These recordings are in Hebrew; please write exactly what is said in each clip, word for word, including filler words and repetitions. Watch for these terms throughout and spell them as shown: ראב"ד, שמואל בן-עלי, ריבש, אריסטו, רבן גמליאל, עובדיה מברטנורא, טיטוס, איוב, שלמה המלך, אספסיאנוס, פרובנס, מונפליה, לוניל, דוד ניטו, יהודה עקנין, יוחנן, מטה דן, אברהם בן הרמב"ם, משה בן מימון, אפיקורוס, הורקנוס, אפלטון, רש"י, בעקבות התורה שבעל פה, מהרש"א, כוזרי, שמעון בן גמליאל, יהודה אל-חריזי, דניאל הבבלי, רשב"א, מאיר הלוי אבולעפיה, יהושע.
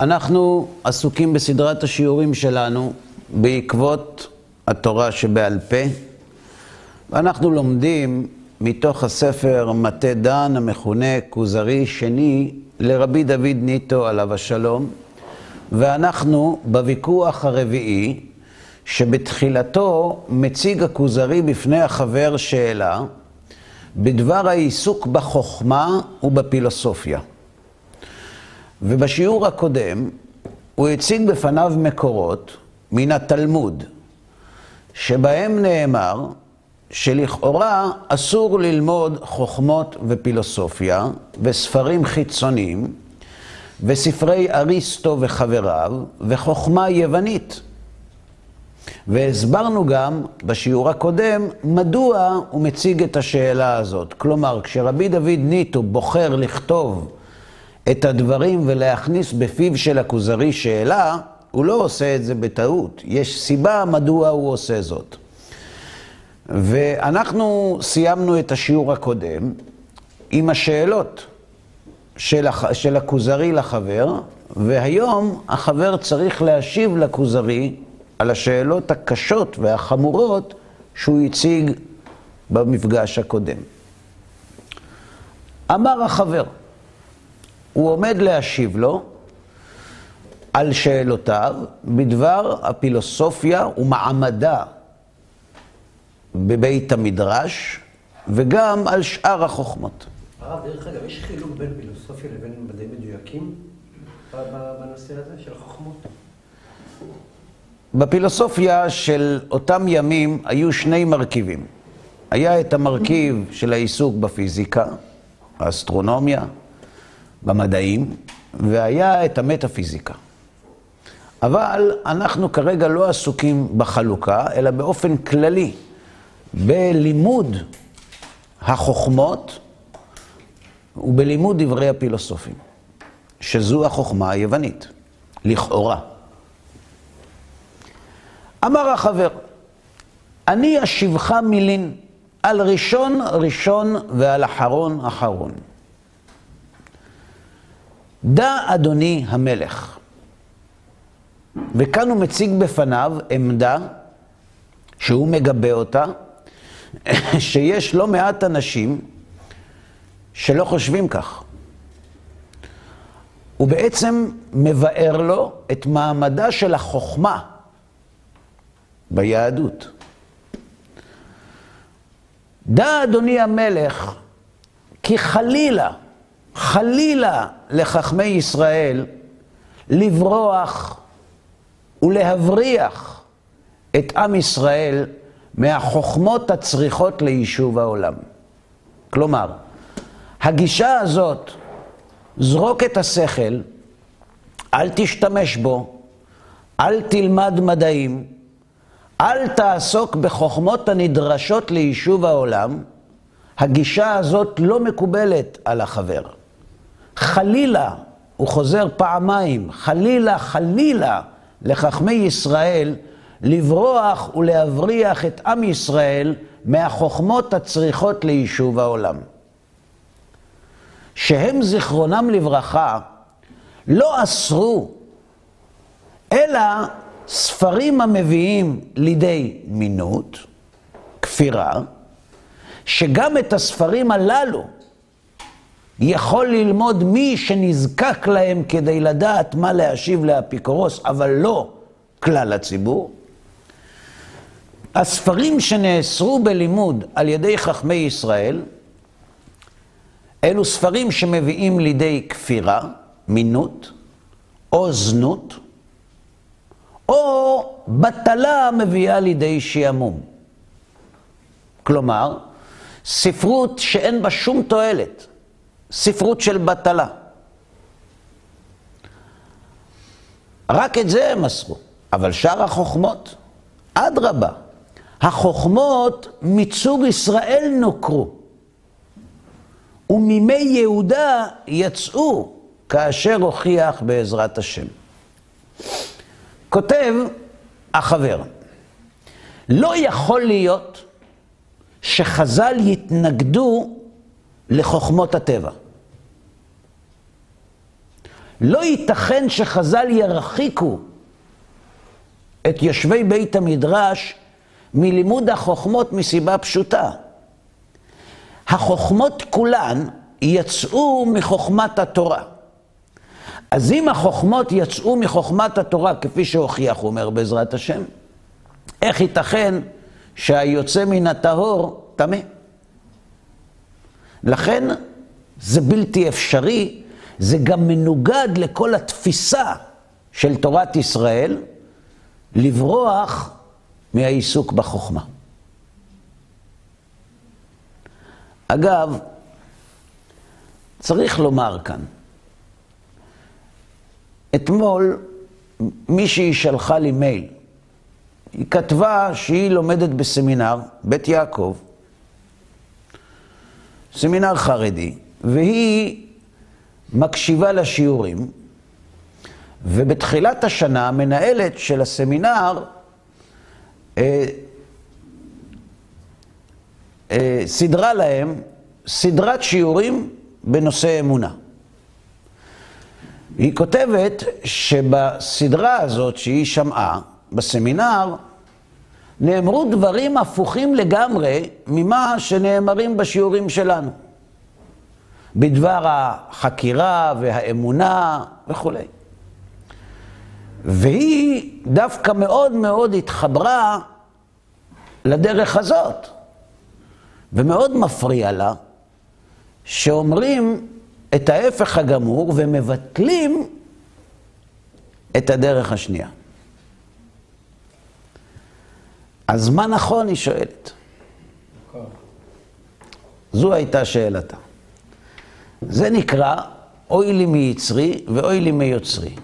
אנחנו עסוקים בסדרת השיעורים שלנו בעקבות התורה שבעל פה, ואנחנו לומדים מתוך הספר מטה דן המכונה כוזרי שני לרבי דוד ניטו עליו השלום, ואנחנו בוויכוח הרביעי שבתחילתו מציג הכוזרי בפני החבר שאלה בדבר העיסוק בחוכמה ובפילוסופיה. ובשיעור הקודם הוא הציג בפניו מקורות מן התלמוד שבהם נאמר שלכאורה אסור ללמוד חוכמות ופילוסופיה וספרים חיצוניים וספרי אריסטו וחבריו וחוכמה יוונית. והסברנו גם בשיעור הקודם מדוע הוא מציג את השאלה הזאת. כלומר, כשרבי דוד ניטו בוחר לכתוב את הדברים ולהכניס בפיו של הכוזרי שאלה, הוא לא עושה את זה בטעות. יש סיבה מדוע הוא עושה זאת. ואנחנו סיימנו את השיעור הקודם עם השאלות של, הח... של הכוזרי לחבר, והיום החבר צריך להשיב לכוזרי על השאלות הקשות והחמורות שהוא הציג במפגש הקודם. אמר החבר, הוא עומד להשיב לו על שאלותיו בדבר הפילוסופיה ומעמדה בבית המדרש, וגם על שאר החוכמות. הרב, דרך אגב, יש חילוק בין פילוסופיה לבין מדעים מדויקים בנושא הזה של החוכמות? בפילוסופיה של אותם ימים היו שני מרכיבים. היה את המרכיב של העיסוק בפיזיקה, האסטרונומיה, במדעים, והיה את המטאפיזיקה. אבל אנחנו כרגע לא עסוקים בחלוקה, אלא באופן כללי, בלימוד החוכמות ובלימוד דברי הפילוסופים, שזו החוכמה היוונית, לכאורה. אמר החבר, אני אשיבך מילין על ראשון ראשון ועל אחרון אחרון. דע אדוני המלך. וכאן הוא מציג בפניו עמדה שהוא מגבה אותה, שיש לא מעט אנשים שלא חושבים כך. הוא בעצם מבאר לו את מעמדה של החוכמה ביהדות. דע אדוני המלך, כי חלילה, חלילה לחכמי ישראל לברוח ולהבריח את עם ישראל מהחוכמות הצריכות ליישוב העולם. כלומר, הגישה הזאת, זרוק את השכל, אל תשתמש בו, אל תלמד מדעים, אל תעסוק בחוכמות הנדרשות ליישוב העולם, הגישה הזאת לא מקובלת על החבר. חלילה, הוא חוזר פעמיים, חלילה, חלילה לחכמי ישראל לברוח ולהבריח את עם ישראל מהחוכמות הצריכות ליישוב העולם. שהם זיכרונם לברכה לא אסרו, אלא ספרים המביאים לידי מינות, כפירה, שגם את הספרים הללו יכול ללמוד מי שנזקק להם כדי לדעת מה להשיב לאפיקורוס, אבל לא כלל הציבור. הספרים שנאסרו בלימוד על ידי חכמי ישראל, אלו ספרים שמביאים לידי כפירה, מינות, או זנות, או בטלה מביאה לידי שיעמום. כלומר, ספרות שאין בה שום תועלת, ספרות של בטלה. רק את זה הם אסרו, אבל שאר החוכמות, אדרבה, החוכמות מצור ישראל נוקרו, ומימי יהודה יצאו כאשר הוכיח בעזרת השם. כותב החבר, לא יכול להיות שחז"ל יתנגדו לחוכמות הטבע. לא ייתכן שחז"ל ירחיקו את יושבי בית המדרש מלימוד החוכמות מסיבה פשוטה. החוכמות כולן יצאו מחוכמת התורה. אז אם החוכמות יצאו מחוכמת התורה, כפי שהוכיח, הוא אומר בעזרת השם, איך ייתכן שהיוצא מן הטהור טמא? לכן זה בלתי אפשרי, זה גם מנוגד לכל התפיסה של תורת ישראל, לברוח מהעיסוק בחוכמה. אגב, צריך לומר כאן, אתמול מישהי שלחה לי מייל, היא כתבה שהיא לומדת בסמינר בית יעקב, סמינר חרדי, והיא מקשיבה לשיעורים, ובתחילת השנה המנהלת של הסמינר אה, אה, סדרה להם סדרת שיעורים בנושא אמונה. היא כותבת שבסדרה הזאת שהיא שמעה בסמינר נאמרו דברים הפוכים לגמרי ממה שנאמרים בשיעורים שלנו, בדבר החקירה והאמונה וכו'. והיא דווקא מאוד מאוד התחברה לדרך הזאת, ומאוד מפריע לה שאומרים את ההפך הגמור ומבטלים את הדרך השנייה. אז מה נכון, היא שואלת? Okay. זו הייתה שאלתה. זה נקרא אוי לי מיצרי ואוי לי מיוצרי.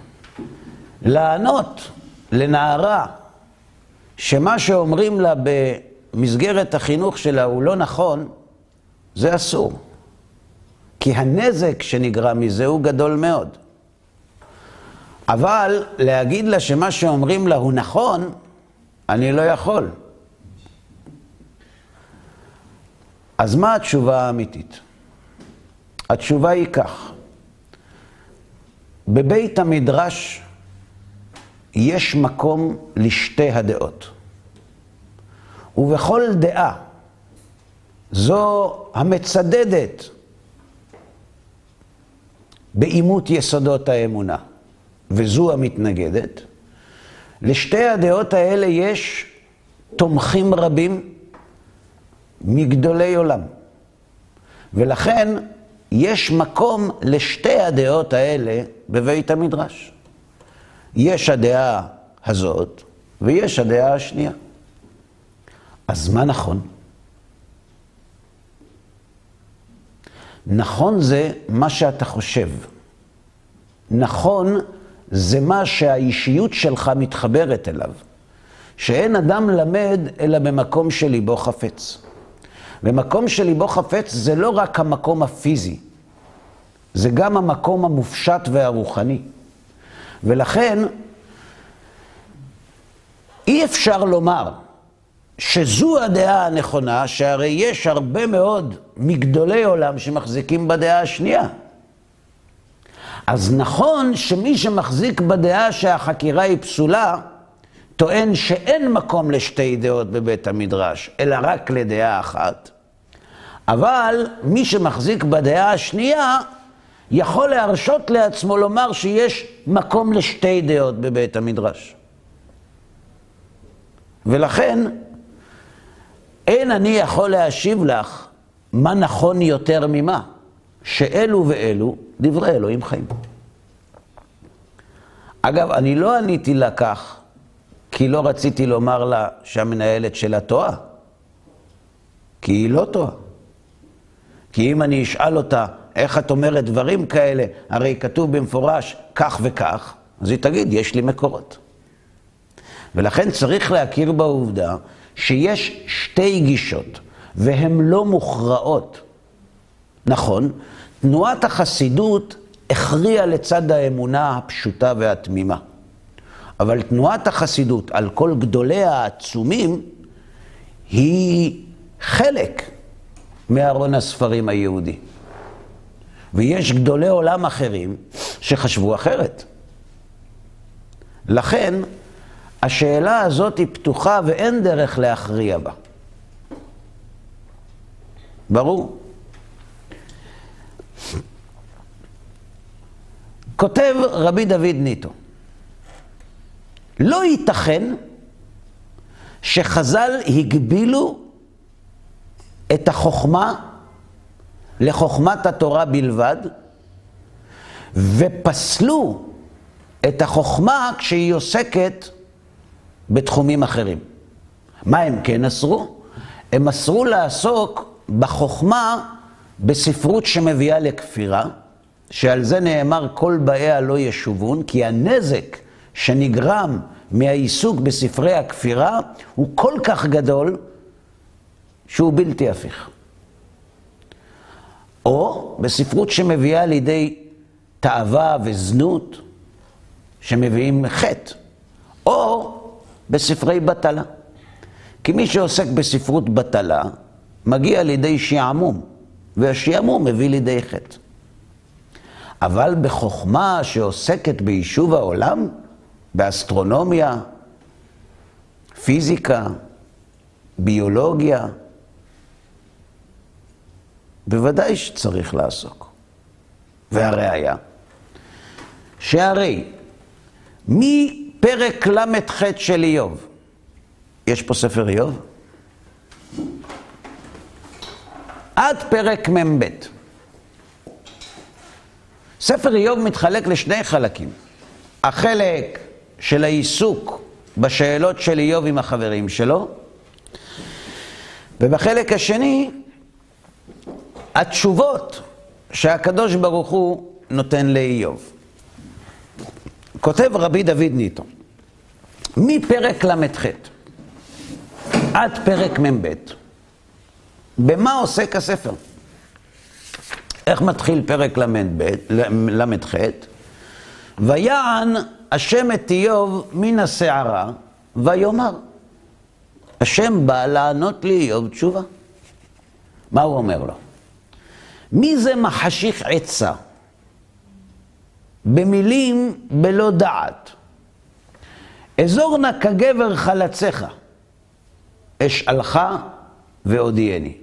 לענות לנערה שמה שאומרים לה במסגרת החינוך שלה הוא לא נכון, זה אסור. כי הנזק שנגרם מזה הוא גדול מאוד. אבל להגיד לה שמה שאומרים לה הוא נכון, אני לא יכול. אז מה התשובה האמיתית? התשובה היא כך. בבית המדרש יש מקום לשתי הדעות. ובכל דעה, זו המצדדת באימות יסודות האמונה, וזו המתנגדת. לשתי הדעות האלה יש תומכים רבים מגדולי עולם. ולכן יש מקום לשתי הדעות האלה בבית המדרש. יש הדעה הזאת ויש הדעה השנייה. אז מה נכון? נכון זה מה שאתה חושב. נכון זה מה שהאישיות שלך מתחברת אליו. שאין אדם למד אלא במקום שליבו חפץ. במקום שליבו חפץ זה לא רק המקום הפיזי, זה גם המקום המופשט והרוחני. ולכן אי אפשר לומר שזו הדעה הנכונה, שהרי יש הרבה מאוד מגדולי עולם שמחזיקים בדעה השנייה. אז נכון שמי שמחזיק בדעה שהחקירה היא פסולה, טוען שאין מקום לשתי דעות בבית המדרש, אלא רק לדעה אחת. אבל מי שמחזיק בדעה השנייה, יכול להרשות לעצמו לומר שיש מקום לשתי דעות בבית המדרש. ולכן, אין אני יכול להשיב לך מה נכון יותר ממה, שאלו ואלו דברי אלוהים חיים. אגב, אני לא עניתי לה כך, כי לא רציתי לומר לה שהמנהלת שלה טועה. כי היא לא טועה. כי אם אני אשאל אותה, איך את אומרת דברים כאלה, הרי כתוב במפורש כך וכך, אז היא תגיד, יש לי מקורות. ולכן צריך להכיר בעובדה שיש שתי גישות, והן לא מוכרעות. נכון, תנועת החסידות הכריעה לצד האמונה הפשוטה והתמימה. אבל תנועת החסידות על כל גדוליה העצומים היא חלק מארון הספרים היהודי. ויש גדולי עולם אחרים שחשבו אחרת. לכן, השאלה הזאת היא פתוחה ואין דרך להכריע בה. ברור? כותב רבי דוד ניטו, לא ייתכן שחז"ל הגבילו את החוכמה לחוכמת התורה בלבד, ופסלו את החוכמה כשהיא עוסקת בתחומים אחרים. מה הם כן אסרו? הם אסרו לעסוק בחוכמה בספרות שמביאה לכפירה, שעל זה נאמר כל באיה לא ישובון, כי הנזק שנגרם מהעיסוק בספרי הכפירה הוא כל כך גדול שהוא בלתי הפיך. או בספרות שמביאה לידי תאווה וזנות שמביאים חטא, או בספרי בטלה. כי מי שעוסק בספרות בטלה מגיע לידי שיעמום, והשיעמום מביא לידי חטא. אבל בחוכמה שעוסקת ביישוב העולם, באסטרונומיה, פיזיקה, ביולוגיה, בוודאי שצריך לעסוק. והראיה, שהרי מפרק למד ח' של איוב, יש פה ספר איוב? עד פרק ממבט. ספר איוב מתחלק לשני חלקים. החלק של העיסוק בשאלות של איוב עם החברים שלו, ובחלק השני, התשובות שהקדוש ברוך הוא נותן לאיוב. כותב רבי דוד ניטו, מפרק למ"ח עד פרק ממ"ב, במה עוסק הספר? איך מתחיל פרק למ"ח? ויען השם את איוב מן הסערה, ויאמר. השם בא לענות לאיוב תשובה. מה הוא אומר לו? מי זה מחשיך עצה? במילים בלא דעת. אזורנה כגבר חלציך, אשאלך ועודייני.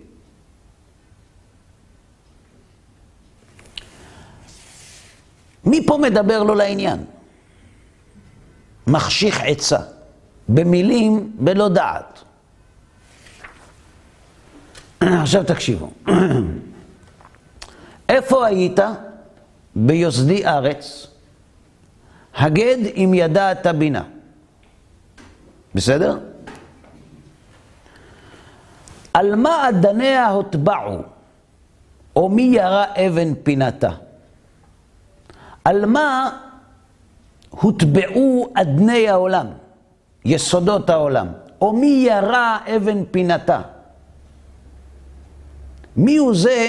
מי פה מדבר לו לעניין? מחשיך עצה, במילים בלא דעת. עכשיו תקשיבו. איפה היית? ביוסדי ארץ, הגד אם ידעת בינה. בסדר? על מה אדניה הוטבעו, או מי ירה אבן פינתה? על מה הוטבעו אדני העולם, יסודות העולם, או מי ירה אבן פינתה? מי הוא זה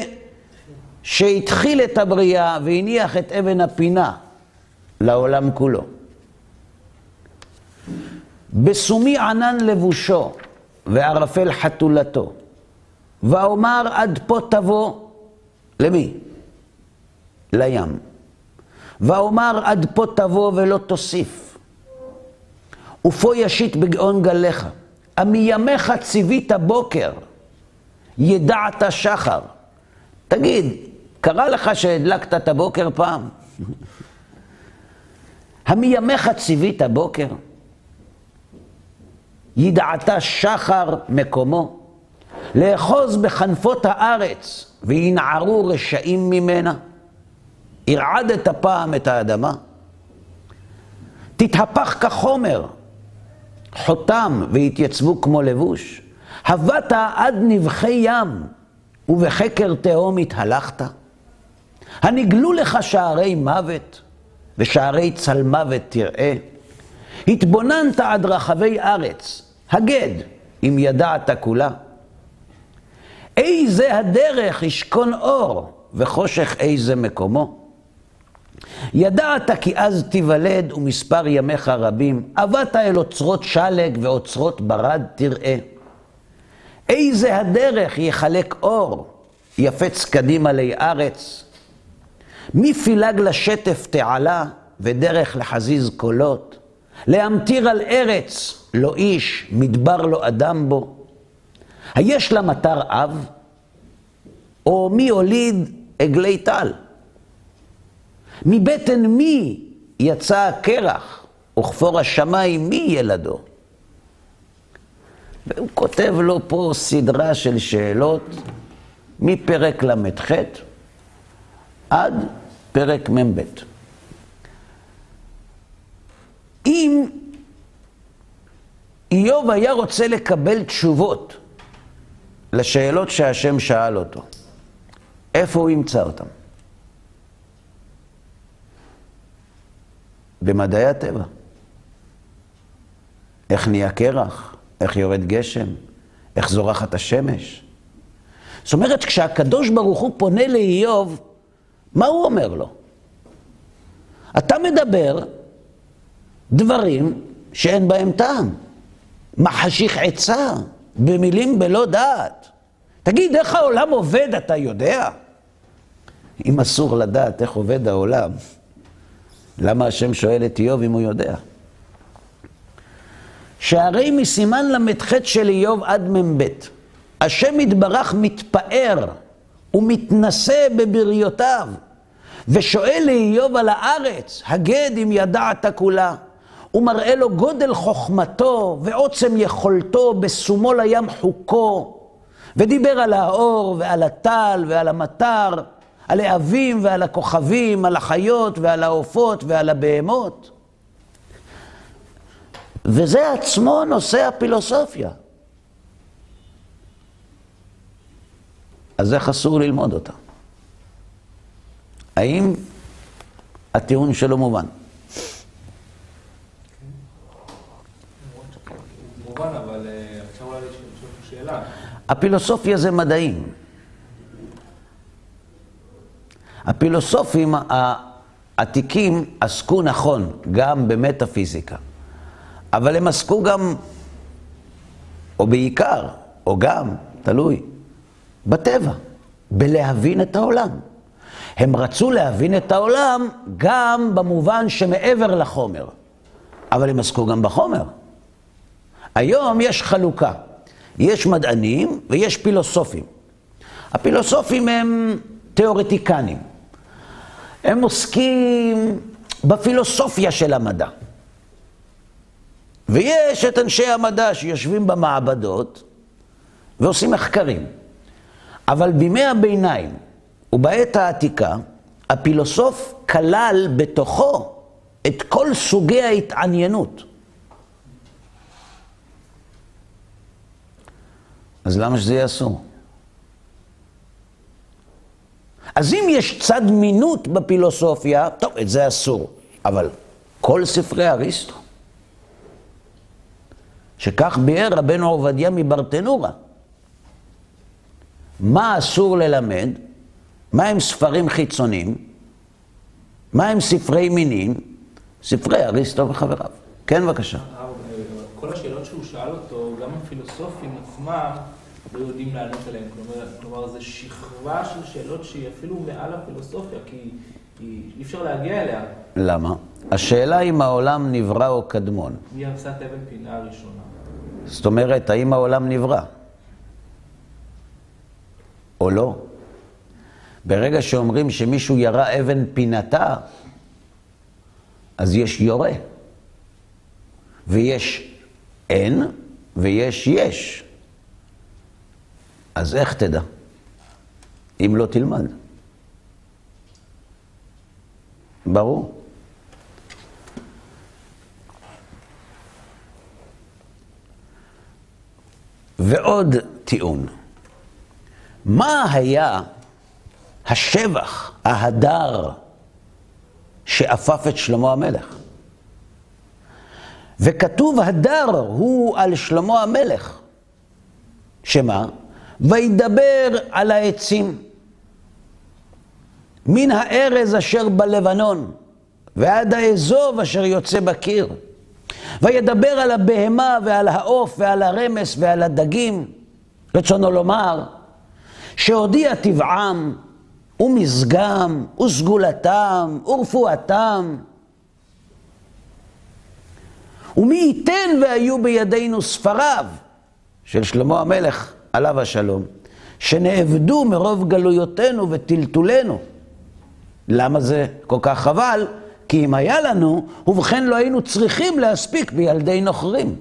שהתחיל את הבריאה והניח את אבן הפינה לעולם כולו? בסומי ענן לבושו וערפל חתולתו, ואומר עד פה תבוא, למי? לים. ואומר עד פה תבוא ולא תוסיף, ופה ישית בגאון גליך, עמימך ציווית בוקר, ידעת שחר. תגיד, קרא לך שהדלקת את הבוקר פעם? המימיך ציווית הבוקר, ידעת שחר מקומו, לאחוז בחנפות הארץ וינערו רשעים ממנה, ירעדת פעם את האדמה, תתהפך כחומר, חותם והתייצבו כמו לבוש, הבאת עד נבחי ים, ובחקר תהום התהלכת, הנגלו לך שערי מוות, ושערי צל מוות תראה, התבוננת עד רחבי ארץ, הגד, אם ידעת כולה. איזה הדרך ישכון אור, וחושך איזה מקומו. ידעת כי אז תיוולד, ומספר ימיך רבים, עבדת אל אוצרות שלג ואוצרות ברד תראה. איזה הדרך יחלק אור, יפץ קדימה לארץ. מפילג לשטף תעלה ודרך לחזיז קולות, להמתיר על ארץ לא איש, מדבר לא אדם בו. היש לה מטר אב, או מי הוליד עגלי טל? מבטן מי יצא הקרח, וכפור השמיים מי ילדו? והוא כותב לו פה סדרה של שאלות, מפרק למ"ח עד פרק מ"ב. אם איוב היה רוצה לקבל תשובות לשאלות שהשם שאל אותו, איפה הוא ימצא אותם? במדעי הטבע. איך נהיה קרח? איך יורד גשם? איך זורחת השמש? זאת אומרת, כשהקדוש ברוך הוא פונה לאיוב, מה הוא אומר לו? אתה מדבר דברים שאין בהם טעם. מחשיך עצה, במילים בלא דעת. תגיד, איך העולם עובד, אתה יודע? אם אסור לדעת איך עובד העולם, למה השם שואל את איוב אם הוא יודע? שהרי מסימן למ"ח של איוב עד מ"ב, השם יתברך מתפאר ומתנשא בבריותיו, ושואל לאיוב על הארץ, הגד אם ידעת כולה, ומראה לו גודל חוכמתו ועוצם יכולתו, בסומו לים חוקו, ודיבר על האור ועל הטל ועל המטר, על האבים ועל הכוכבים, על החיות ועל העופות ועל הבהמות. וזה עצמו נושא הפילוסופיה. אז איך אסור ללמוד אותה? האם הטיעון שלו מובן? מובן, אבל עכשיו אולי יש שאלה. הפילוסופיה זה מדעים. הפילוסופים העתיקים עסקו, נכון, גם במטאפיזיקה, אבל הם עסקו גם, או בעיקר, או גם, תלוי, בטבע, בלהבין את העולם. הם רצו להבין את העולם גם במובן שמעבר לחומר, אבל הם עסקו גם בחומר. היום יש חלוקה, יש מדענים ויש פילוסופים. הפילוסופים הם תיאורטיקנים, הם עוסקים בפילוסופיה של המדע. ויש את אנשי המדע שיושבים במעבדות ועושים מחקרים. אבל בימי הביניים ובעת העתיקה, הפילוסוף כלל בתוכו את כל סוגי ההתעניינות. אז למה שזה יעשו? אז אם יש צד מינות בפילוסופיה, טוב, את זה אסור. אבל כל ספרי אריסטו, שכך ביאר רבן עובדיה מברטנורא, מה אסור ללמד, מה הם ספרים חיצוניים, מה הם ספרי מינים, ספרי אריסטו וחבריו. כן, בבקשה. כל השאלות שהוא שאל אותו, גם הפילוסופים עצמם לא יודעים לענות עליהם. כלומר, זו שכבה של שאלות שהיא אפילו מעל הפילוסופיה, כי אי אפשר להגיע אליה. למה? השאלה אם העולם נברא או קדמון. מי המצאת אבן פינה הראשונה? זאת אומרת, האם העולם נברא? או לא? ברגע שאומרים שמישהו ירה אבן פינתה, אז יש יורה. ויש אין, ויש יש. אז איך תדע? אם לא תלמד. ברור. ועוד טיעון. מה היה השבח, ההדר, שאפף את שלמה המלך? וכתוב הדר הוא על שלמה המלך. שמה? וידבר על העצים, מן הארז אשר בלבנון, ועד האזוב אשר יוצא בקיר. וידבר על הבהמה ועל העוף ועל הרמס ועל הדגים. רצונו לומר, שהודיע טבעם ומזגם, וסגולתם, ורפואתם. ומי ייתן והיו בידינו ספריו של שלמה המלך, עליו השלום, שנעבדו מרוב גלויותינו וטלטולנו. למה זה כל כך חבל? כי אם היה לנו, ובכן לא היינו צריכים להספיק בילדי נוכרים.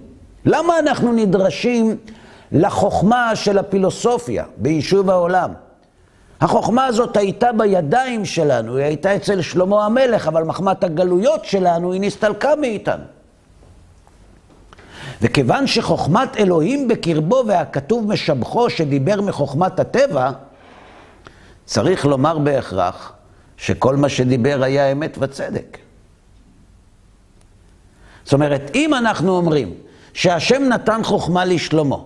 למה אנחנו נדרשים לחוכמה של הפילוסופיה ביישוב העולם? החוכמה הזאת הייתה בידיים שלנו, היא הייתה אצל שלמה המלך, אבל מחמת הגלויות שלנו היא נסתלקה מאיתנו. וכיוון שחוכמת אלוהים בקרבו והכתוב משבחו שדיבר מחוכמת הטבע, צריך לומר בהכרח שכל מה שדיבר היה אמת וצדק. זאת אומרת, אם אנחנו אומרים שהשם נתן חוכמה לשלמה,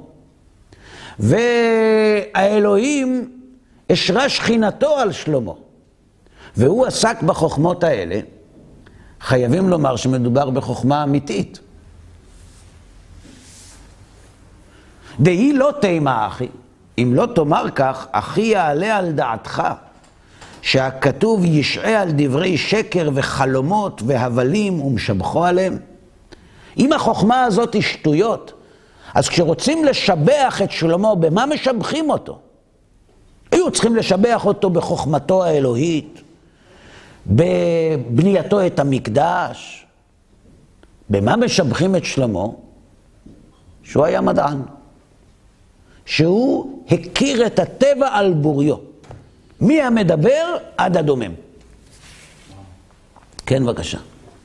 והאלוהים השרה שכינתו על שלמה, והוא עסק בחוכמות האלה, חייבים לומר שמדובר בחוכמה אמיתית. דהי לא תימה אחי, אם לא תאמר כך, אחי יעלה על דעתך, שהכתוב ישעה על דברי שקר וחלומות והבלים ומשבחו עליהם. אם החוכמה הזאת היא שטויות, אז כשרוצים לשבח את שלמה, במה משבחים אותו? היו צריכים לשבח אותו בחוכמתו האלוהית, בבנייתו את המקדש. במה משבחים את שלמה? שהוא היה מדען, שהוא הכיר את הטבע על בוריו, מי המדבר עד הדומם. כן, בבקשה.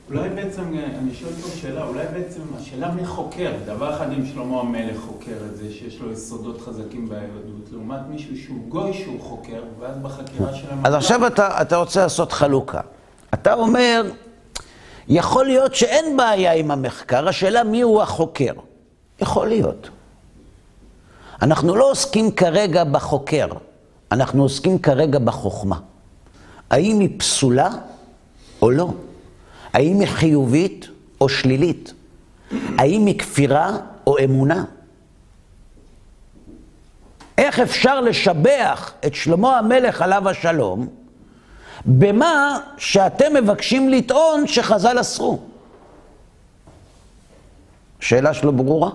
אולי בעצם, אני שואל פה שאלה, אולי בעצם השאלה מי חוקר, דבר אחד אם שלמה המלך חוקר את זה, שיש לו יסודות חזקים ביהדות, לעומת מישהו שהוא גוי שהוא חוקר, ואז בחקירה של המלך. אז עכשיו אתה, אתה רוצה לעשות חלוקה. אתה אומר, יכול להיות שאין בעיה עם המחקר, השאלה מי הוא החוקר. יכול להיות. אנחנו לא עוסקים כרגע בחוקר, אנחנו עוסקים כרגע בחוכמה. האם היא פסולה או לא? האם היא חיובית או שלילית? האם היא כפירה או אמונה? איך אפשר לשבח את שלמה המלך עליו השלום, במה שאתם מבקשים לטעון שחז"ל אסרו? השאלה שלו ברורה.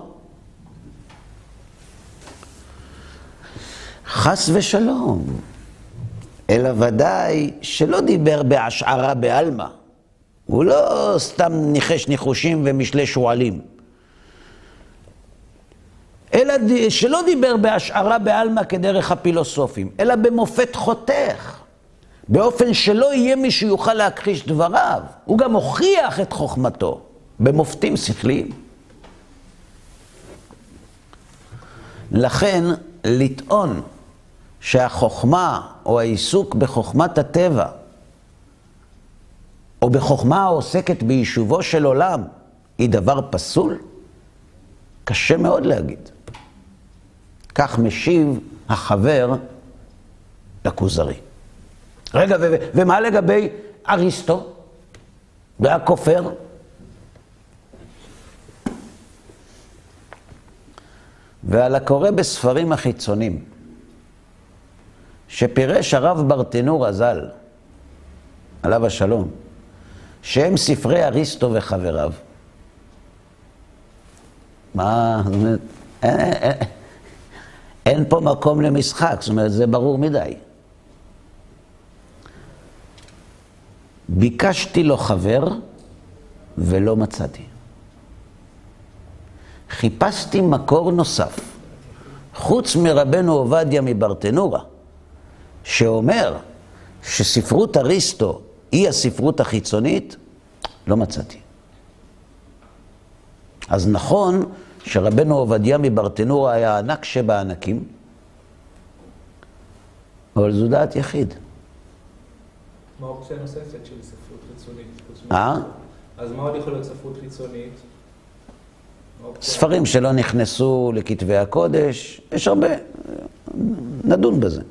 חס ושלום, אלא ודאי שלא דיבר בהשערה באלמה. הוא לא סתם ניחש ניחושים ומשלי שועלים. אלא שלא דיבר בהשערה באלמה כדרך הפילוסופים, אלא במופת חותך, באופן שלא יהיה מי שיוכל להכחיש דבריו. הוא גם הוכיח את חוכמתו במופתים שכליים. לכן לטעון שהחוכמה או העיסוק בחוכמת הטבע או בחוכמה העוסקת ביישובו של עולם היא דבר פסול? קשה מאוד להגיד. כך משיב החבר לכוזרי. רגע, ו- ומה לגבי אריסטו והכופר? ועל הקורא בספרים החיצונים, שפירש הרב ברטנורא ז"ל, עליו השלום, שהם ספרי אריסטו וחבריו. מה, זאת אומרת, אין, אין, אין פה מקום למשחק, זאת אומרת, זה ברור מדי. ביקשתי לו חבר ולא מצאתי. חיפשתי מקור נוסף, חוץ מרבנו עובדיה מברטנורא, שאומר שספרות אריסטו היא הספרות החיצונית, לא מצאתי. אז נכון שרבנו עובדיה מברטנורא היה ענק שבענקים, אבל זו דעת יחיד. מה אופציה נוספת של ספרות חיצונית? אה? אז מה עוד יכול להיות ספרות חיצונית? ספרים שלא נכנסו לכתבי הקודש, יש הרבה, נדון בזה.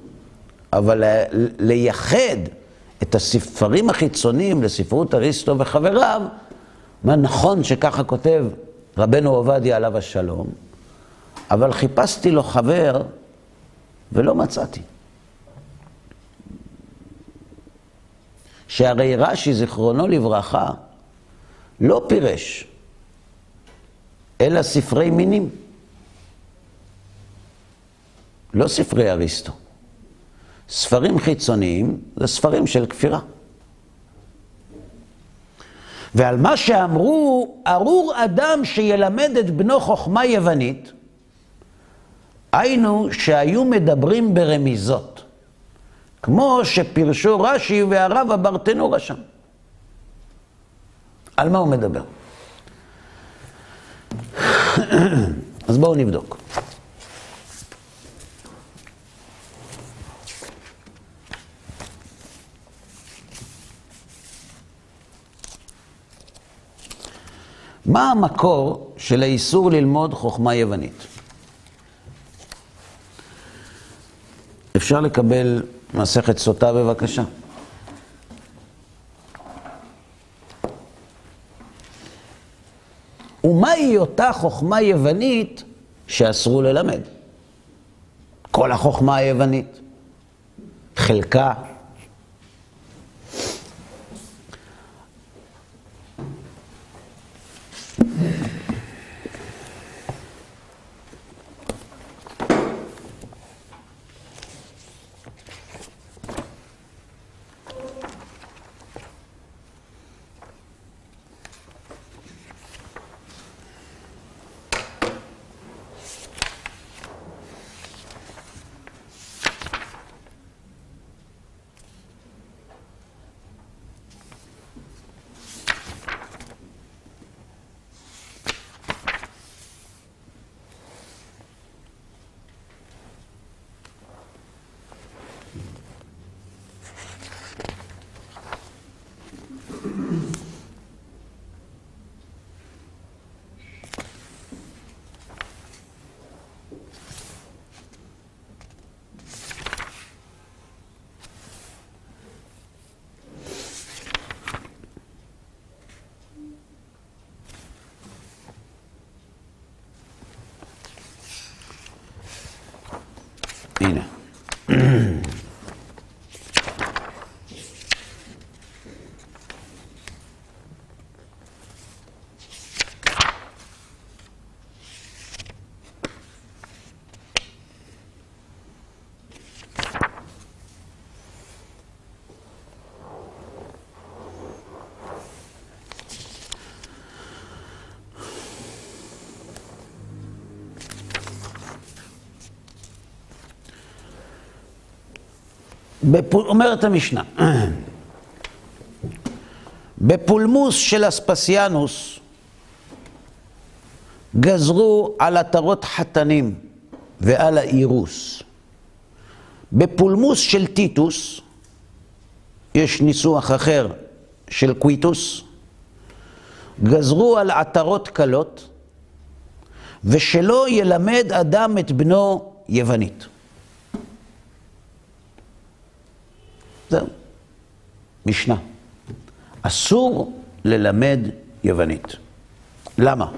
אבל לייחד את הספרים החיצוניים לספרות אריסטו וחבריו, מה נכון שככה כותב רבנו עובדיה עליו השלום, אבל חיפשתי לו חבר ולא מצאתי. שהרי רש"י זיכרונו לברכה לא פירש, אלא ספרי מינים. לא ספרי אריסטו. ספרים חיצוניים זה ספרים של כפירה. ועל מה שאמרו, ארור אדם שילמד את בנו חוכמה יוונית, היינו שהיו מדברים ברמיזות, כמו שפרשו רש"י והרב הברטנורא שם. על מה הוא מדבר? אז בואו נבדוק. מה המקור של האיסור ללמוד חוכמה יוונית? אפשר לקבל מסכת סוטה בבקשה? ומהי אותה חוכמה יוונית שאסרו ללמד? כל החוכמה היוונית, חלקה. אומרת המשנה, בפולמוס של אספסיאנוס גזרו על עטרות חתנים ועל האירוס. בפולמוס של טיטוס יש ניסוח אחר של קוויטוס, גזרו על עטרות קלות ושלא ילמד אדם את בנו יוונית. זהו, משנה. אסור ללמד יוונית. למה?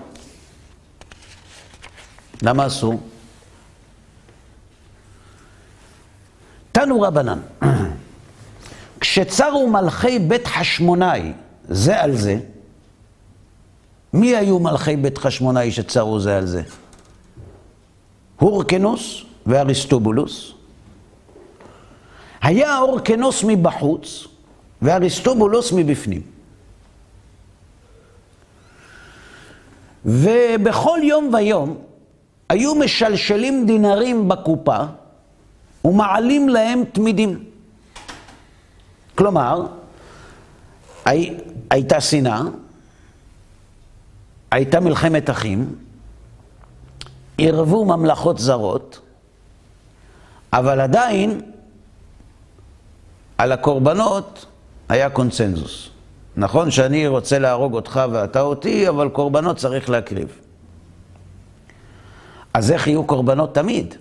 למה אסור? תנו רבנן, כשצרו מלכי בית חשמונאי זה על זה, מי היו מלכי בית חשמונאי שצרו זה על זה? הורקנוס ואריסטובולוס. היה הורקנוס מבחוץ ואריסטובולוס מבפנים. ובכל יום ויום היו משלשלים דינרים בקופה ומעלים להם תמידים. כלומר, הי, הייתה שנאה, הייתה מלחמת אחים, עירבו ממלכות זרות, אבל עדיין על הקורבנות היה קונצנזוס. נכון שאני רוצה להרוג אותך ואתה אותי, אבל קורבנות צריך להקריב. אז איך יהיו קורבנות תמיד?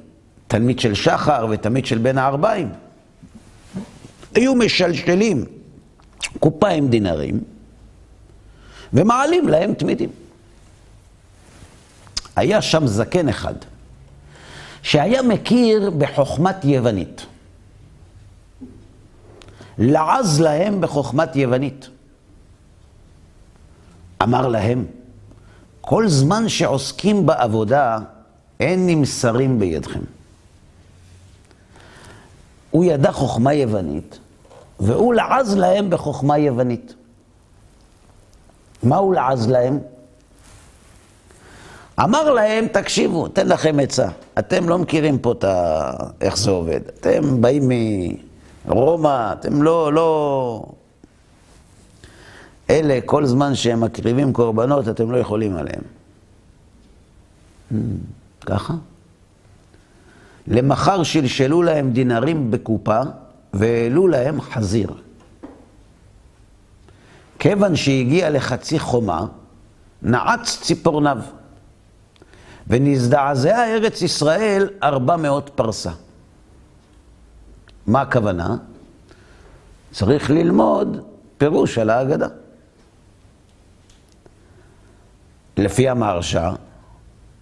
תלמיד של שחר ותלמיד של בן הארבעים. היו משלשלים קופה עם דינרים, ומעלים להם תמידים. היה שם זקן אחד, שהיה מכיר בחוכמת יוונית. לעז להם בחוכמת יוונית. אמר להם, כל זמן שעוסקים בעבודה, אין נמסרים בידכם. הוא ידע חוכמה יוונית, והוא לעז להם בחוכמה יוונית. מה הוא לעז להם? אמר להם, תקשיבו, תן לכם עצה. אתם לא מכירים פה את איך זה עובד. אתם באים מרומא, אתם לא, לא... אלה, כל זמן שהם מקריבים קורבנות, אתם לא יכולים עליהם. ככה? למחר שלשלו להם דינרים בקופה, והעלו להם חזיר. כיוון שהגיע לחצי חומה, נעץ ציפורניו, ונזדעזעה ארץ ישראל ארבע מאות פרסה. מה הכוונה? צריך ללמוד פירוש על ההגדה. לפי המהרש"א,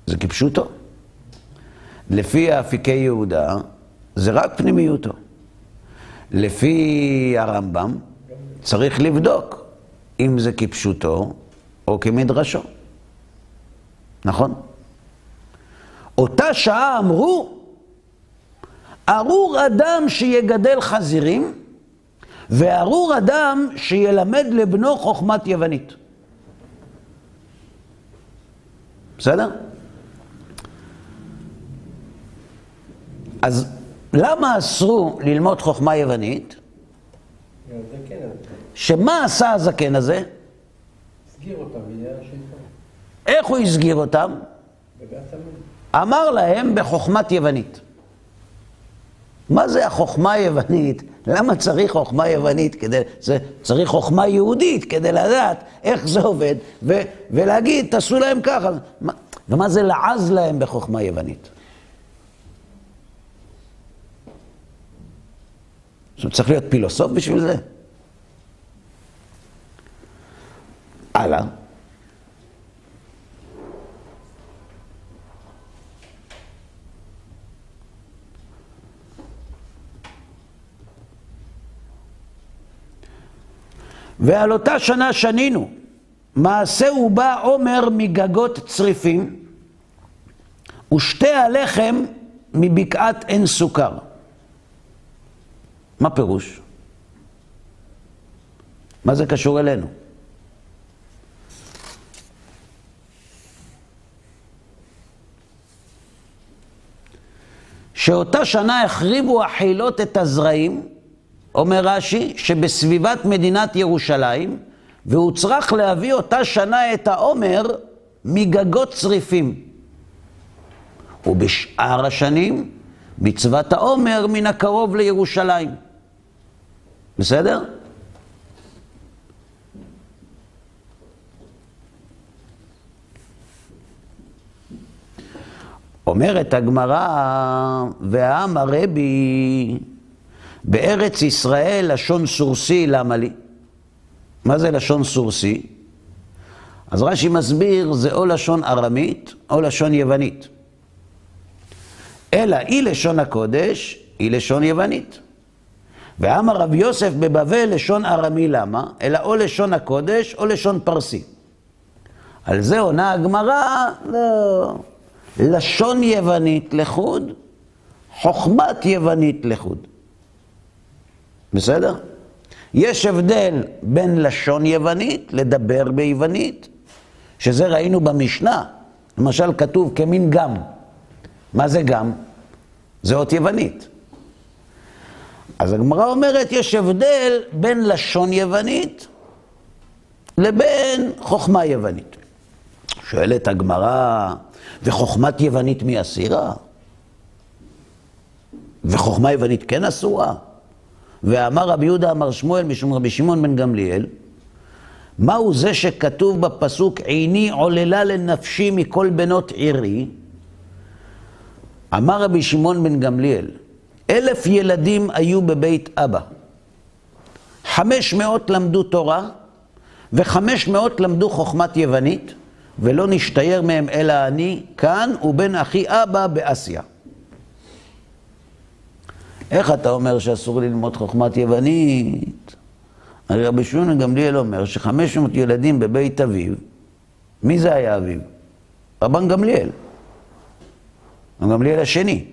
זה כפשוטו. לפי אפיקי יהודה, זה רק פנימיותו. לפי הרמב"ם, צריך לבדוק אם זה כפשוטו או כמדרשו. נכון? אותה שעה אמרו, ארור אדם שיגדל חזירים, וארור אדם שילמד לבנו חוכמת יוונית. בסדר? אז למה אסרו ללמוד חוכמה יוונית? שמה עשה הזקן הזה? הסגיר אותם. איך הוא הסגיר אותם? אמר להם בחוכמת יוונית. מה זה החוכמה היוונית? למה צריך חוכמה יוונית? כדי, זה, צריך חוכמה יהודית כדי לדעת איך זה עובד, ו, ולהגיד, תעשו להם ככה. מה, ומה זה לעז להם בחוכמה יוונית? זאת אומרת, צריך להיות פילוסוף בשביל זה. הלאה. ועל אותה שנה שנינו, מעשהו בא עומר מגגות צריפים, ושתי הלחם מבקעת אין סוכר. מה פירוש? מה זה קשור אלינו? שאותה שנה החריבו החילות את הזרעים, אומר רש"י, שבסביבת מדינת ירושלים, והוא צריך להביא אותה שנה את העומר מגגות צריפים. ובשאר השנים, מצוות העומר מן הקרוב לירושלים. בסדר? אומרת הגמרא, והעם הרבי, בארץ ישראל לשון סורסי, למה לי? מה זה לשון סורסי? אז רש"י מסביר, זה או לשון ארמית או לשון יוונית. אלא היא לשון הקודש, היא לשון יוונית. ואמר רב יוסף בבבל לשון ארמי, למה? אלא או לשון הקודש או לשון פרסי. על זה עונה הגמרא, לא. לשון יוונית לחוד, חוכמת יוונית לחוד. בסדר? יש הבדל בין לשון יוונית, לדבר ביוונית, שזה ראינו במשנה. למשל כתוב כמין גם. מה זה גם? זה אות יוונית. אז הגמרא אומרת, יש הבדל בין לשון יוונית לבין חוכמה יוונית. שואלת הגמרא, וחוכמת יוונית מי אסירה? וחוכמה יוונית כן אסורה? ואמר רבי יהודה אמר שמואל משום רבי שמעון בן גמליאל, מהו זה שכתוב בפסוק עיני עוללה לנפשי מכל בנות עירי? אמר רבי שמעון בן גמליאל, אלף ילדים היו בבית אבא, חמש מאות למדו תורה וחמש מאות למדו חוכמת יוונית, ולא נשתייר מהם אלא אני כאן ובן אחי אבא באסיה. איך אתה אומר שאסור ללמוד חוכמת יוונית? הרי רבי שמואל גמליאל אומר שחמש מאות ילדים בבית אביו, מי זה היה אביו? רבן גמליאל. רבן גמליאל השני.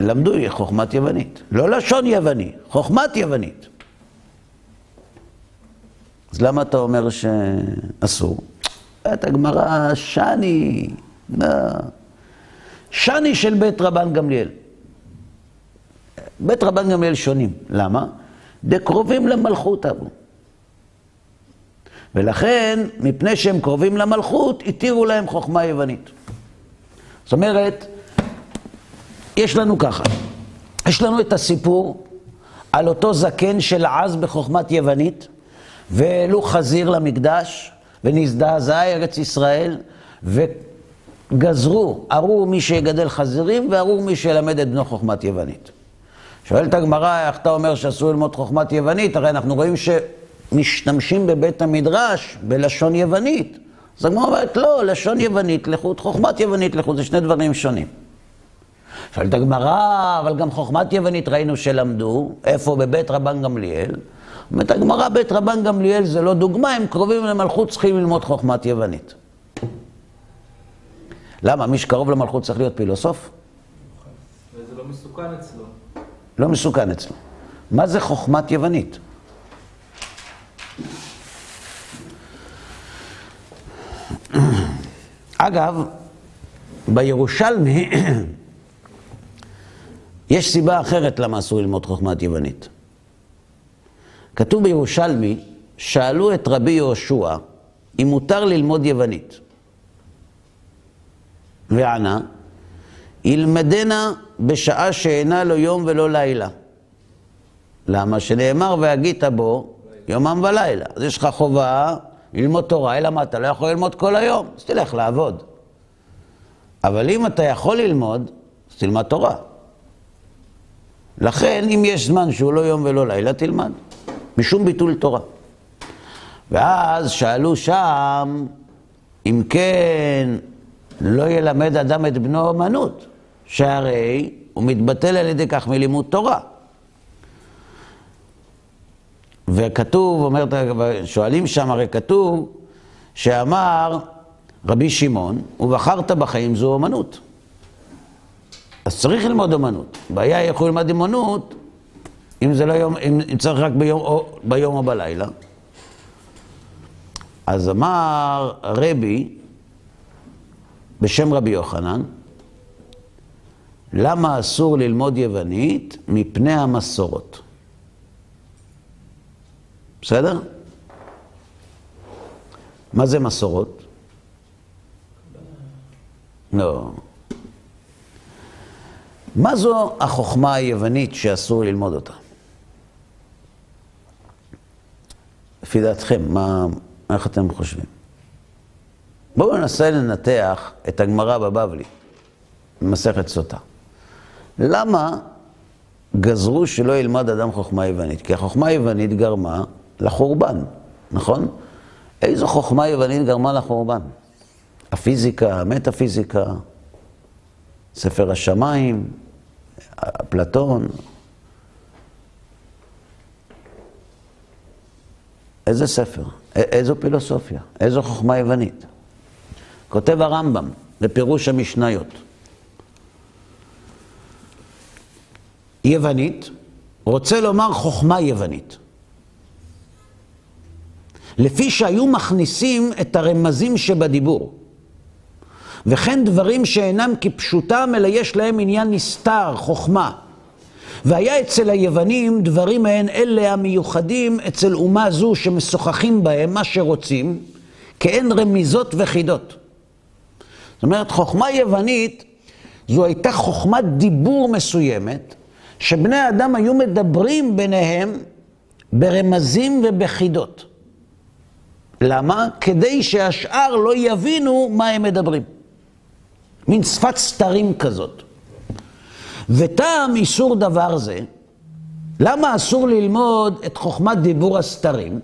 למדו חוכמת יוונית. לא לשון יווני, חוכמת יוונית. אז למה אתה אומר שאסור? את הגמרא שני, שני של בית רבן גמליאל. בית רבן גמליאל שונים. למה? דקרובים למלכות אבו. ולכן, מפני שהם קרובים למלכות, התירו להם חוכמה יוונית. זאת אומרת, יש לנו ככה. יש לנו את הסיפור על אותו זקן של עז בחוכמת יוונית, ואלו חזיר למקדש, ונזדעזעה ארץ ישראל, וגזרו, ארור מי שיגדל חזירים, וארור מי שילמד את בנו חוכמת יוונית. שואלת הגמרא, איך אתה אומר שאסור ללמוד חוכמת יוונית? הרי אנחנו רואים שמשתמשים בבית המדרש בלשון יוונית. אז הגמרא אומרת, לא, לשון יוונית לחוד, חוכמת יוונית לחוד, זה שני דברים שונים. שואלת הגמרא, אבל גם חוכמת יוונית ראינו שלמדו, איפה? בבית רבן גמליאל. אומרת הגמרא, בית רבן גמליאל זה לא דוגמה, הם קרובים למלכות צריכים ללמוד חוכמת יוונית. למה? מי שקרוב למלכות צריך להיות פילוסוף? וזה לא מסוכן אצלו. לא מסוכן אצלו. מה זה חוכמת יוונית? אגב, בירושלמי יש סיבה אחרת למה אסור ללמוד חוכמת יוונית. כתוב בירושלמי, שאלו את רבי יהושע אם מותר ללמוד יוונית. וענה, ילמדנה בשעה שאינה לו יום ולא לילה. למה? שנאמר והגית בו יומם ולילה. אז יש לך חובה ללמוד תורה, אלא מה? אתה לא יכול ללמוד כל היום, אז תלך לעבוד. אבל אם אתה יכול ללמוד, אז תלמד תורה. לכן, אם יש זמן שהוא לא יום ולא לילה, תלמד. משום ביטול תורה. ואז שאלו שם, אם כן, לא ילמד אדם את בנו אמנות, שהרי הוא מתבטל על ידי כך מלימוד תורה. וכתוב, אומר, שואלים שם, הרי כתוב, שאמר רבי שמעון, ובחרת בחיים זו אמנות. אז צריך ללמוד אמנות. בעיה יכול ללמוד אמנות, אם זה לא יום, אם צריך רק ביום או, ביום או בלילה. אז אמר רבי, בשם רבי יוחנן, למה אסור ללמוד יוונית? מפני המסורות. בסדר? מה זה מסורות? לא. מה זו החוכמה היוונית שאסור ללמוד אותה? לפי דעתכם, מה, איך אתם חושבים? בואו ננסה לנתח את הגמרא בבבלי, במסכת סוטה. למה גזרו שלא ילמד אדם חוכמה יוונית? כי החוכמה יוונית גרמה לחורבן, נכון? איזו חוכמה יוונית גרמה לחורבן? הפיזיקה, המטאפיזיקה, ספר השמיים, אפלטון. איזה ספר? איזו פילוסופיה? איזו חוכמה יוונית? כותב הרמב"ם בפירוש המשניות. יוונית, רוצה לומר חוכמה יוונית. לפי שהיו מכניסים את הרמזים שבדיבור, וכן דברים שאינם כפשוטם, אלא יש להם עניין נסתר, חוכמה. והיה אצל היוונים דברים מהן אלה המיוחדים אצל אומה זו שמשוחחים בהם מה שרוצים, כאין רמיזות וחידות. זאת אומרת, חוכמה יוונית זו הייתה חוכמת דיבור מסוימת, שבני האדם היו מדברים ביניהם ברמזים ובחידות. למה? כדי שהשאר לא יבינו מה הם מדברים. מין שפת סתרים כזאת. וטעם איסור דבר זה, למה אסור ללמוד את חוכמת דיבור הסתרים?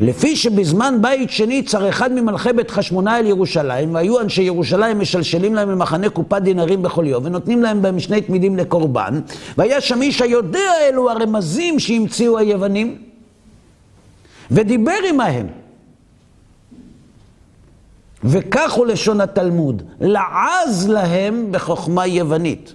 לפי שבזמן בית שני צר אחד ממלכי בית חשמונה אל ירושלים, והיו אנשי ירושלים משלשלים להם למחנה קופת דינרים בכל יום, ונותנים להם בהם שני תמידים לקורבן, והיה שם איש היודע אלו הרמזים שהמציאו היוונים, ודיבר עמהם. וכך הוא לשון התלמוד, לעז להם בחוכמה יוונית,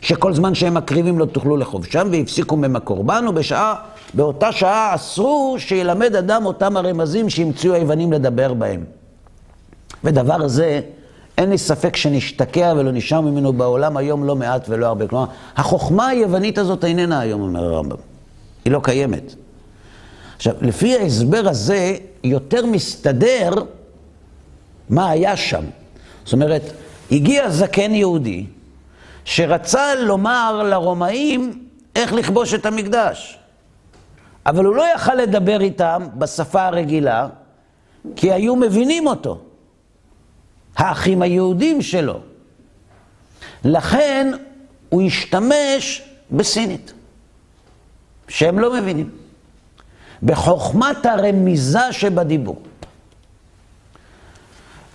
שכל זמן שהם מקריבים לא תוכלו לחובשם, והפסיקו מהם הקורבן, ובשעה, באותה שעה אסרו שילמד אדם אותם הרמזים שהמציאו היוונים לדבר בהם. ודבר הזה, אין לי ספק שנשתקע ולא נשאר ממנו בעולם היום לא מעט ולא הרבה. כלומר, החוכמה היוונית הזאת איננה היום, אומר הרמב"ם. היא לא קיימת. עכשיו, לפי ההסבר הזה, יותר מסתדר מה היה שם. זאת אומרת, הגיע זקן יהודי, שרצה לומר לרומאים איך לכבוש את המקדש. אבל הוא לא יכל לדבר איתם בשפה הרגילה, כי היו מבינים אותו, האחים היהודים שלו. לכן הוא השתמש בסינית, שהם לא מבינים. בחוכמת הרמיזה שבדיבור.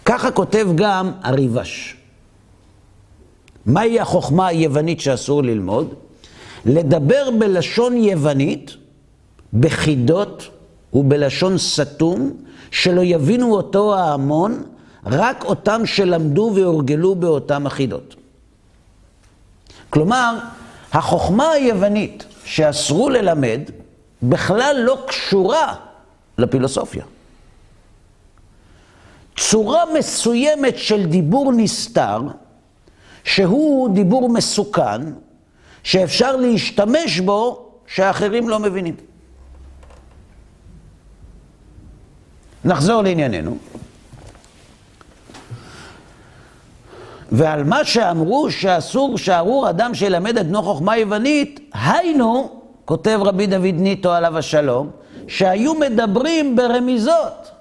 ככה כותב גם הריבש. מהי החוכמה היוונית שאסור ללמוד? לדבר בלשון יוונית, בחידות ובלשון סתום, שלא יבינו אותו ההמון, רק אותם שלמדו והורגלו באותם החידות. כלומר, החוכמה היוונית שאסרו ללמד, בכלל לא קשורה לפילוסופיה. צורה מסוימת של דיבור נסתר, שהוא דיבור מסוכן, שאפשר להשתמש בו שאחרים לא מבינים. נחזור לענייננו. ועל מה שאמרו שאסור שארור אדם שילמד עדנו חוכמה יוונית, היינו, כותב רבי דוד ניטו עליו השלום, שהיו מדברים ברמיזות.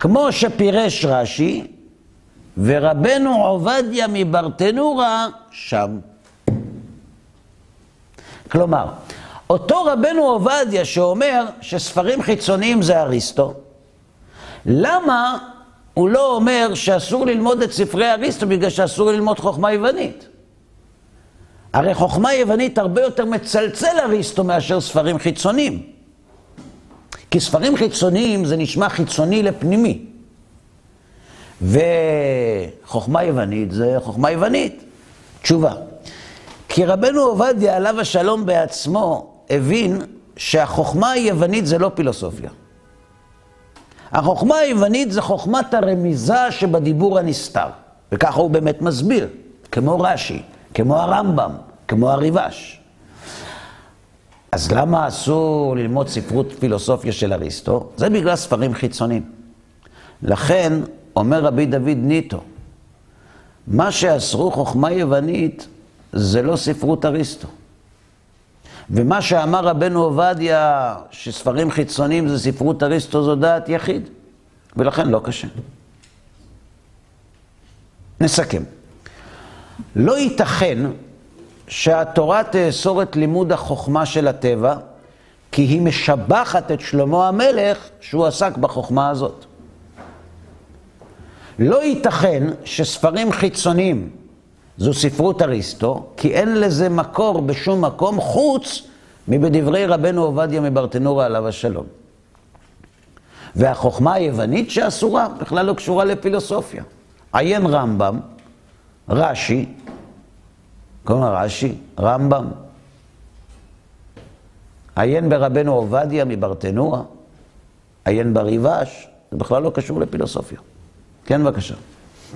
כמו שפירש רש"י, ורבנו עובדיה מברטנורא שם. כלומר, אותו רבנו עובדיה שאומר שספרים חיצוניים זה אריסטו, למה הוא לא אומר שאסור ללמוד את ספרי אריסטו בגלל שאסור ללמוד חוכמה יוונית? הרי חוכמה יוונית הרבה יותר מצלצל אריסטו מאשר ספרים חיצוניים. כי ספרים חיצוניים זה נשמע חיצוני לפנימי. וחוכמה יוונית זה חוכמה יוונית. תשובה. כי רבנו עובדיה עליו השלום בעצמו הבין שהחוכמה היוונית זה לא פילוסופיה. החוכמה היוונית זה חוכמת הרמיזה שבדיבור הנסתר. וככה הוא באמת מסביר. כמו רש"י, כמו הרמב"ם, כמו הריבש. אז למה אסור ללמוד ספרות פילוסופיה של אריסטו? זה בגלל ספרים חיצוניים. לכן, אומר רבי דוד ניטו, מה שאסרו חוכמה יוונית זה לא ספרות אריסטו. ומה שאמר רבנו עובדיה שספרים חיצוניים זה ספרות אריסטו זו דעת יחיד, ולכן לא קשה. נסכם. לא ייתכן שהתורה תאסור את לימוד החוכמה של הטבע, כי היא משבחת את שלמה המלך שהוא עסק בחוכמה הזאת. לא ייתכן שספרים חיצוניים זו ספרות אריסטו, כי אין לזה מקור בשום מקום חוץ מבדברי רבנו עובדיה מברטנורא עליו השלום. והחוכמה היוונית שאסורה בכלל לא קשורה לפילוסופיה. עיין רמב"ם, רש"י, כלומר רש"י, רמב"ם, עיין ברבנו עובדיה מברטנורא, עיין בריבש, זה בכלל לא קשור לפילוסופיה. כן, בבקשה.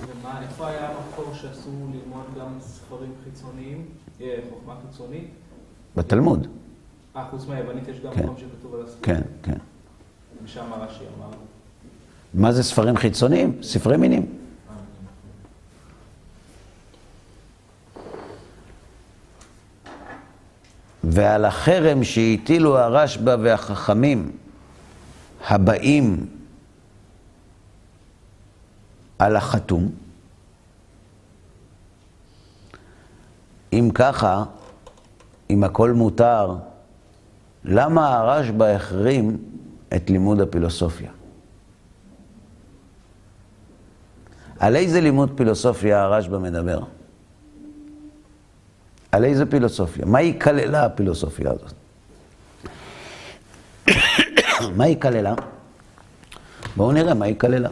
ומה, איפה היה המקור שאסור ללמוד גם ספרים חיצוניים, חוכמה חיצונית? בתלמוד. אה, חוץ מהיוונית יש גם מקום שכתוב על הספרים. כן, כן. משם הרש"י אמר. מה זה ספרים חיצוניים? ספרי מינים. ועל החרם שהטילו הרשב"א והחכמים הבאים על החתום. אם ככה, אם הכל מותר, למה הרשב"א החרים את לימוד הפילוסופיה. על איזה לימוד פילוסופיה הרשב"א מדבר? על איזה פילוסופיה? מה היא כללה הפילוסופיה הזאת? מה היא כללה? בואו נראה מה היא כללה.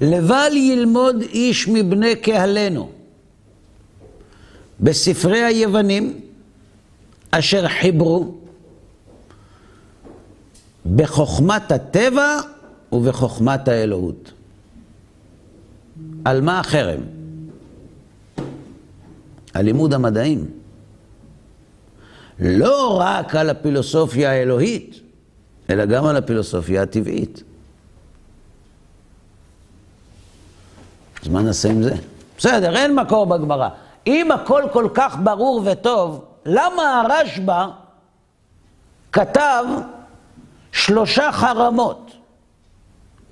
לבל ילמוד איש מבני קהלנו בספרי היוונים אשר חיברו בחוכמת הטבע ובחוכמת האלוהות. על מה החרם? על לימוד המדעים. לא רק על הפילוסופיה האלוהית, אלא גם על הפילוסופיה הטבעית. אז מה נעשה עם זה? בסדר, אין מקור בגמרא. אם הכל כל כך ברור וטוב, למה הרשב"א כתב שלושה חרמות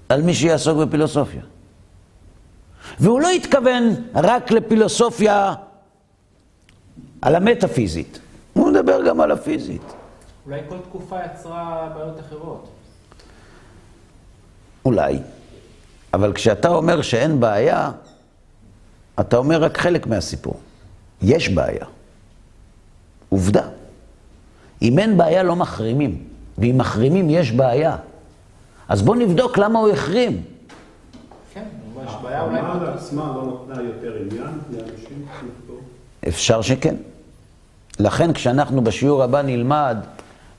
על מי שיעסוק בפילוסופיה? והוא לא התכוון רק לפילוסופיה על המטאפיזית. הוא מדבר גם על הפיזית. אולי כל תקופה יצרה בעיות אחרות. אולי. אבל כשאתה אומר שאין בעיה, אתה אומר רק חלק מהסיפור. יש בעיה. עובדה. אם אין בעיה לא מחרימים, ואם מחרימים יש בעיה. אז בוא נבדוק למה הוא החרים. כן, אבל יש בעיה אולי... מה לעצמה לא נותנה יותר עניין לאנשים? אפשר שכן. לכן כשאנחנו בשיעור הבא נלמד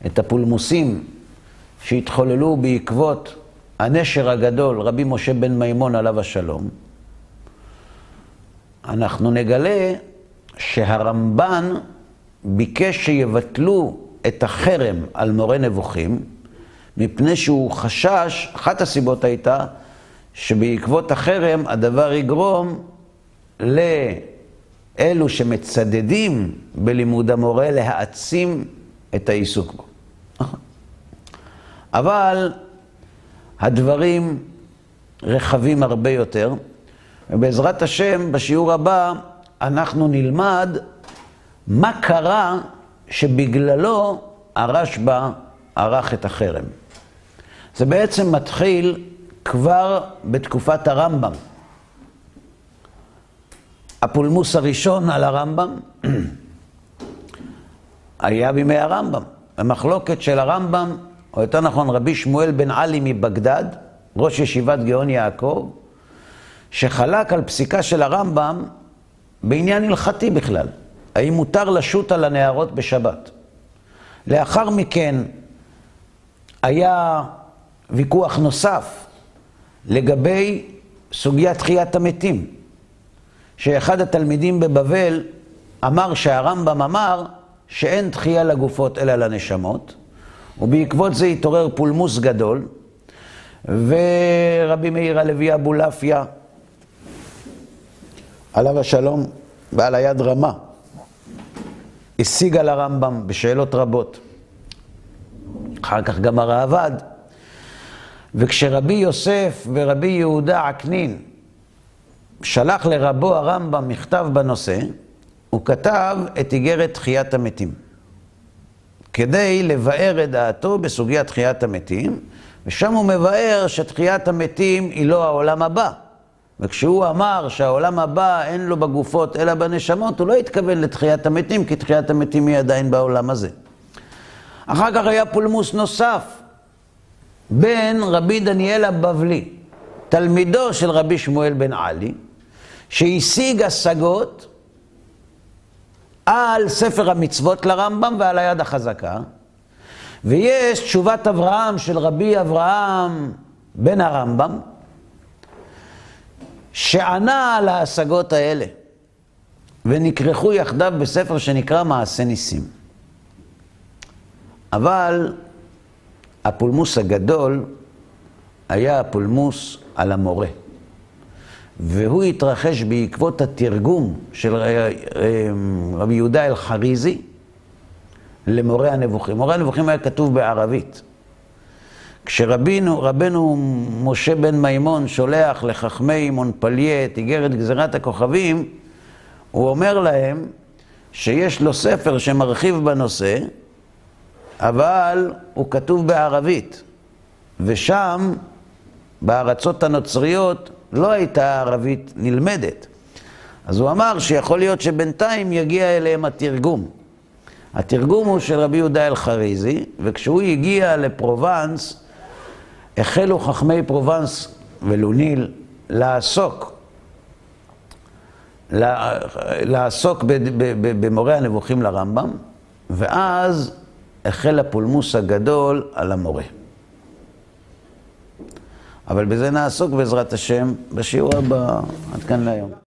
את הפולמוסים שהתחוללו בעקבות הנשר הגדול, רבי משה בן מימון עליו השלום, אנחנו נגלה שהרמב"ן ביקש שיבטלו את החרם על מורה נבוכים, מפני שהוא חשש, אחת הסיבות הייתה, שבעקבות החרם הדבר יגרום לאלו שמצדדים בלימוד המורה להעצים את העיסוק בו. אבל הדברים רחבים הרבה יותר, ובעזרת השם בשיעור הבא אנחנו נלמד מה קרה שבגללו הרשב"א ערך את החרם. זה בעצם מתחיל כבר בתקופת הרמב"ם. הפולמוס הראשון על הרמב"ם היה בימי הרמב"ם. המחלוקת של הרמב"ם, או יותר נכון רבי שמואל בן-עלי מבגדד, ראש ישיבת גאון יעקב, שחלק על פסיקה של הרמב"ם בעניין הלכתי בכלל. האם מותר לשוט על הנערות בשבת? לאחר מכן היה ויכוח נוסף לגבי סוגיית תחיית המתים, שאחד התלמידים בבבל אמר שהרמב"ם אמר שאין תחייה לגופות אלא לנשמות, ובעקבות זה התעורר פולמוס גדול, ורבי מאיר הלוי אבולעפיה, עליו השלום ועל היד רמה, השיג על הרמב"ם בשאלות רבות. אחר כך גם הראב"ד. וכשרבי יוסף ורבי יהודה עקנין שלח לרבו הרמב"ם מכתב בנושא, הוא כתב את איגרת תחיית המתים, כדי לבאר את דעתו בסוגיית תחיית המתים, ושם הוא מבאר שתחיית המתים היא לא העולם הבא. וכשהוא אמר שהעולם הבא אין לו בגופות אלא בנשמות, הוא לא התכוון לתחיית המתים, כי תחיית המתים היא עדיין בעולם הזה. אחר כך היה פולמוס נוסף בין רבי דניאל הבבלי, תלמידו של רבי שמואל בן-עלי, שהשיג השגות על ספר המצוות לרמב"ם ועל היד החזקה, ויש תשובת אברהם של רבי אברהם בן הרמב"ם, שענה על ההשגות האלה, ונקרחו יחדיו בספר שנקרא מעשה ניסים. אבל הפולמוס הגדול היה הפולמוס על המורה, והוא התרחש בעקבות התרגום של רבי יהודה אל-חריזי למורה הנבוכים. מורה הנבוכים היה כתוב בערבית. כשרבינו, רבנו משה בן מימון שולח לחכמי מונפליה את איגרת גזירת הכוכבים, הוא אומר להם שיש לו ספר שמרחיב בנושא, אבל הוא כתוב בערבית, ושם, בארצות הנוצריות, לא הייתה ערבית נלמדת. אז הוא אמר שיכול להיות שבינתיים יגיע אליהם התרגום. התרגום הוא של רבי יהודה אל-חריזי, וכשהוא הגיע לפרובנס, החלו חכמי פרובנס ולוניל לעסוק, לעסוק במורה הנבוכים לרמב"ם, ואז החל הפולמוס הגדול על המורה. אבל בזה נעסוק בעזרת השם בשיעור הבא. עד כאן להיום.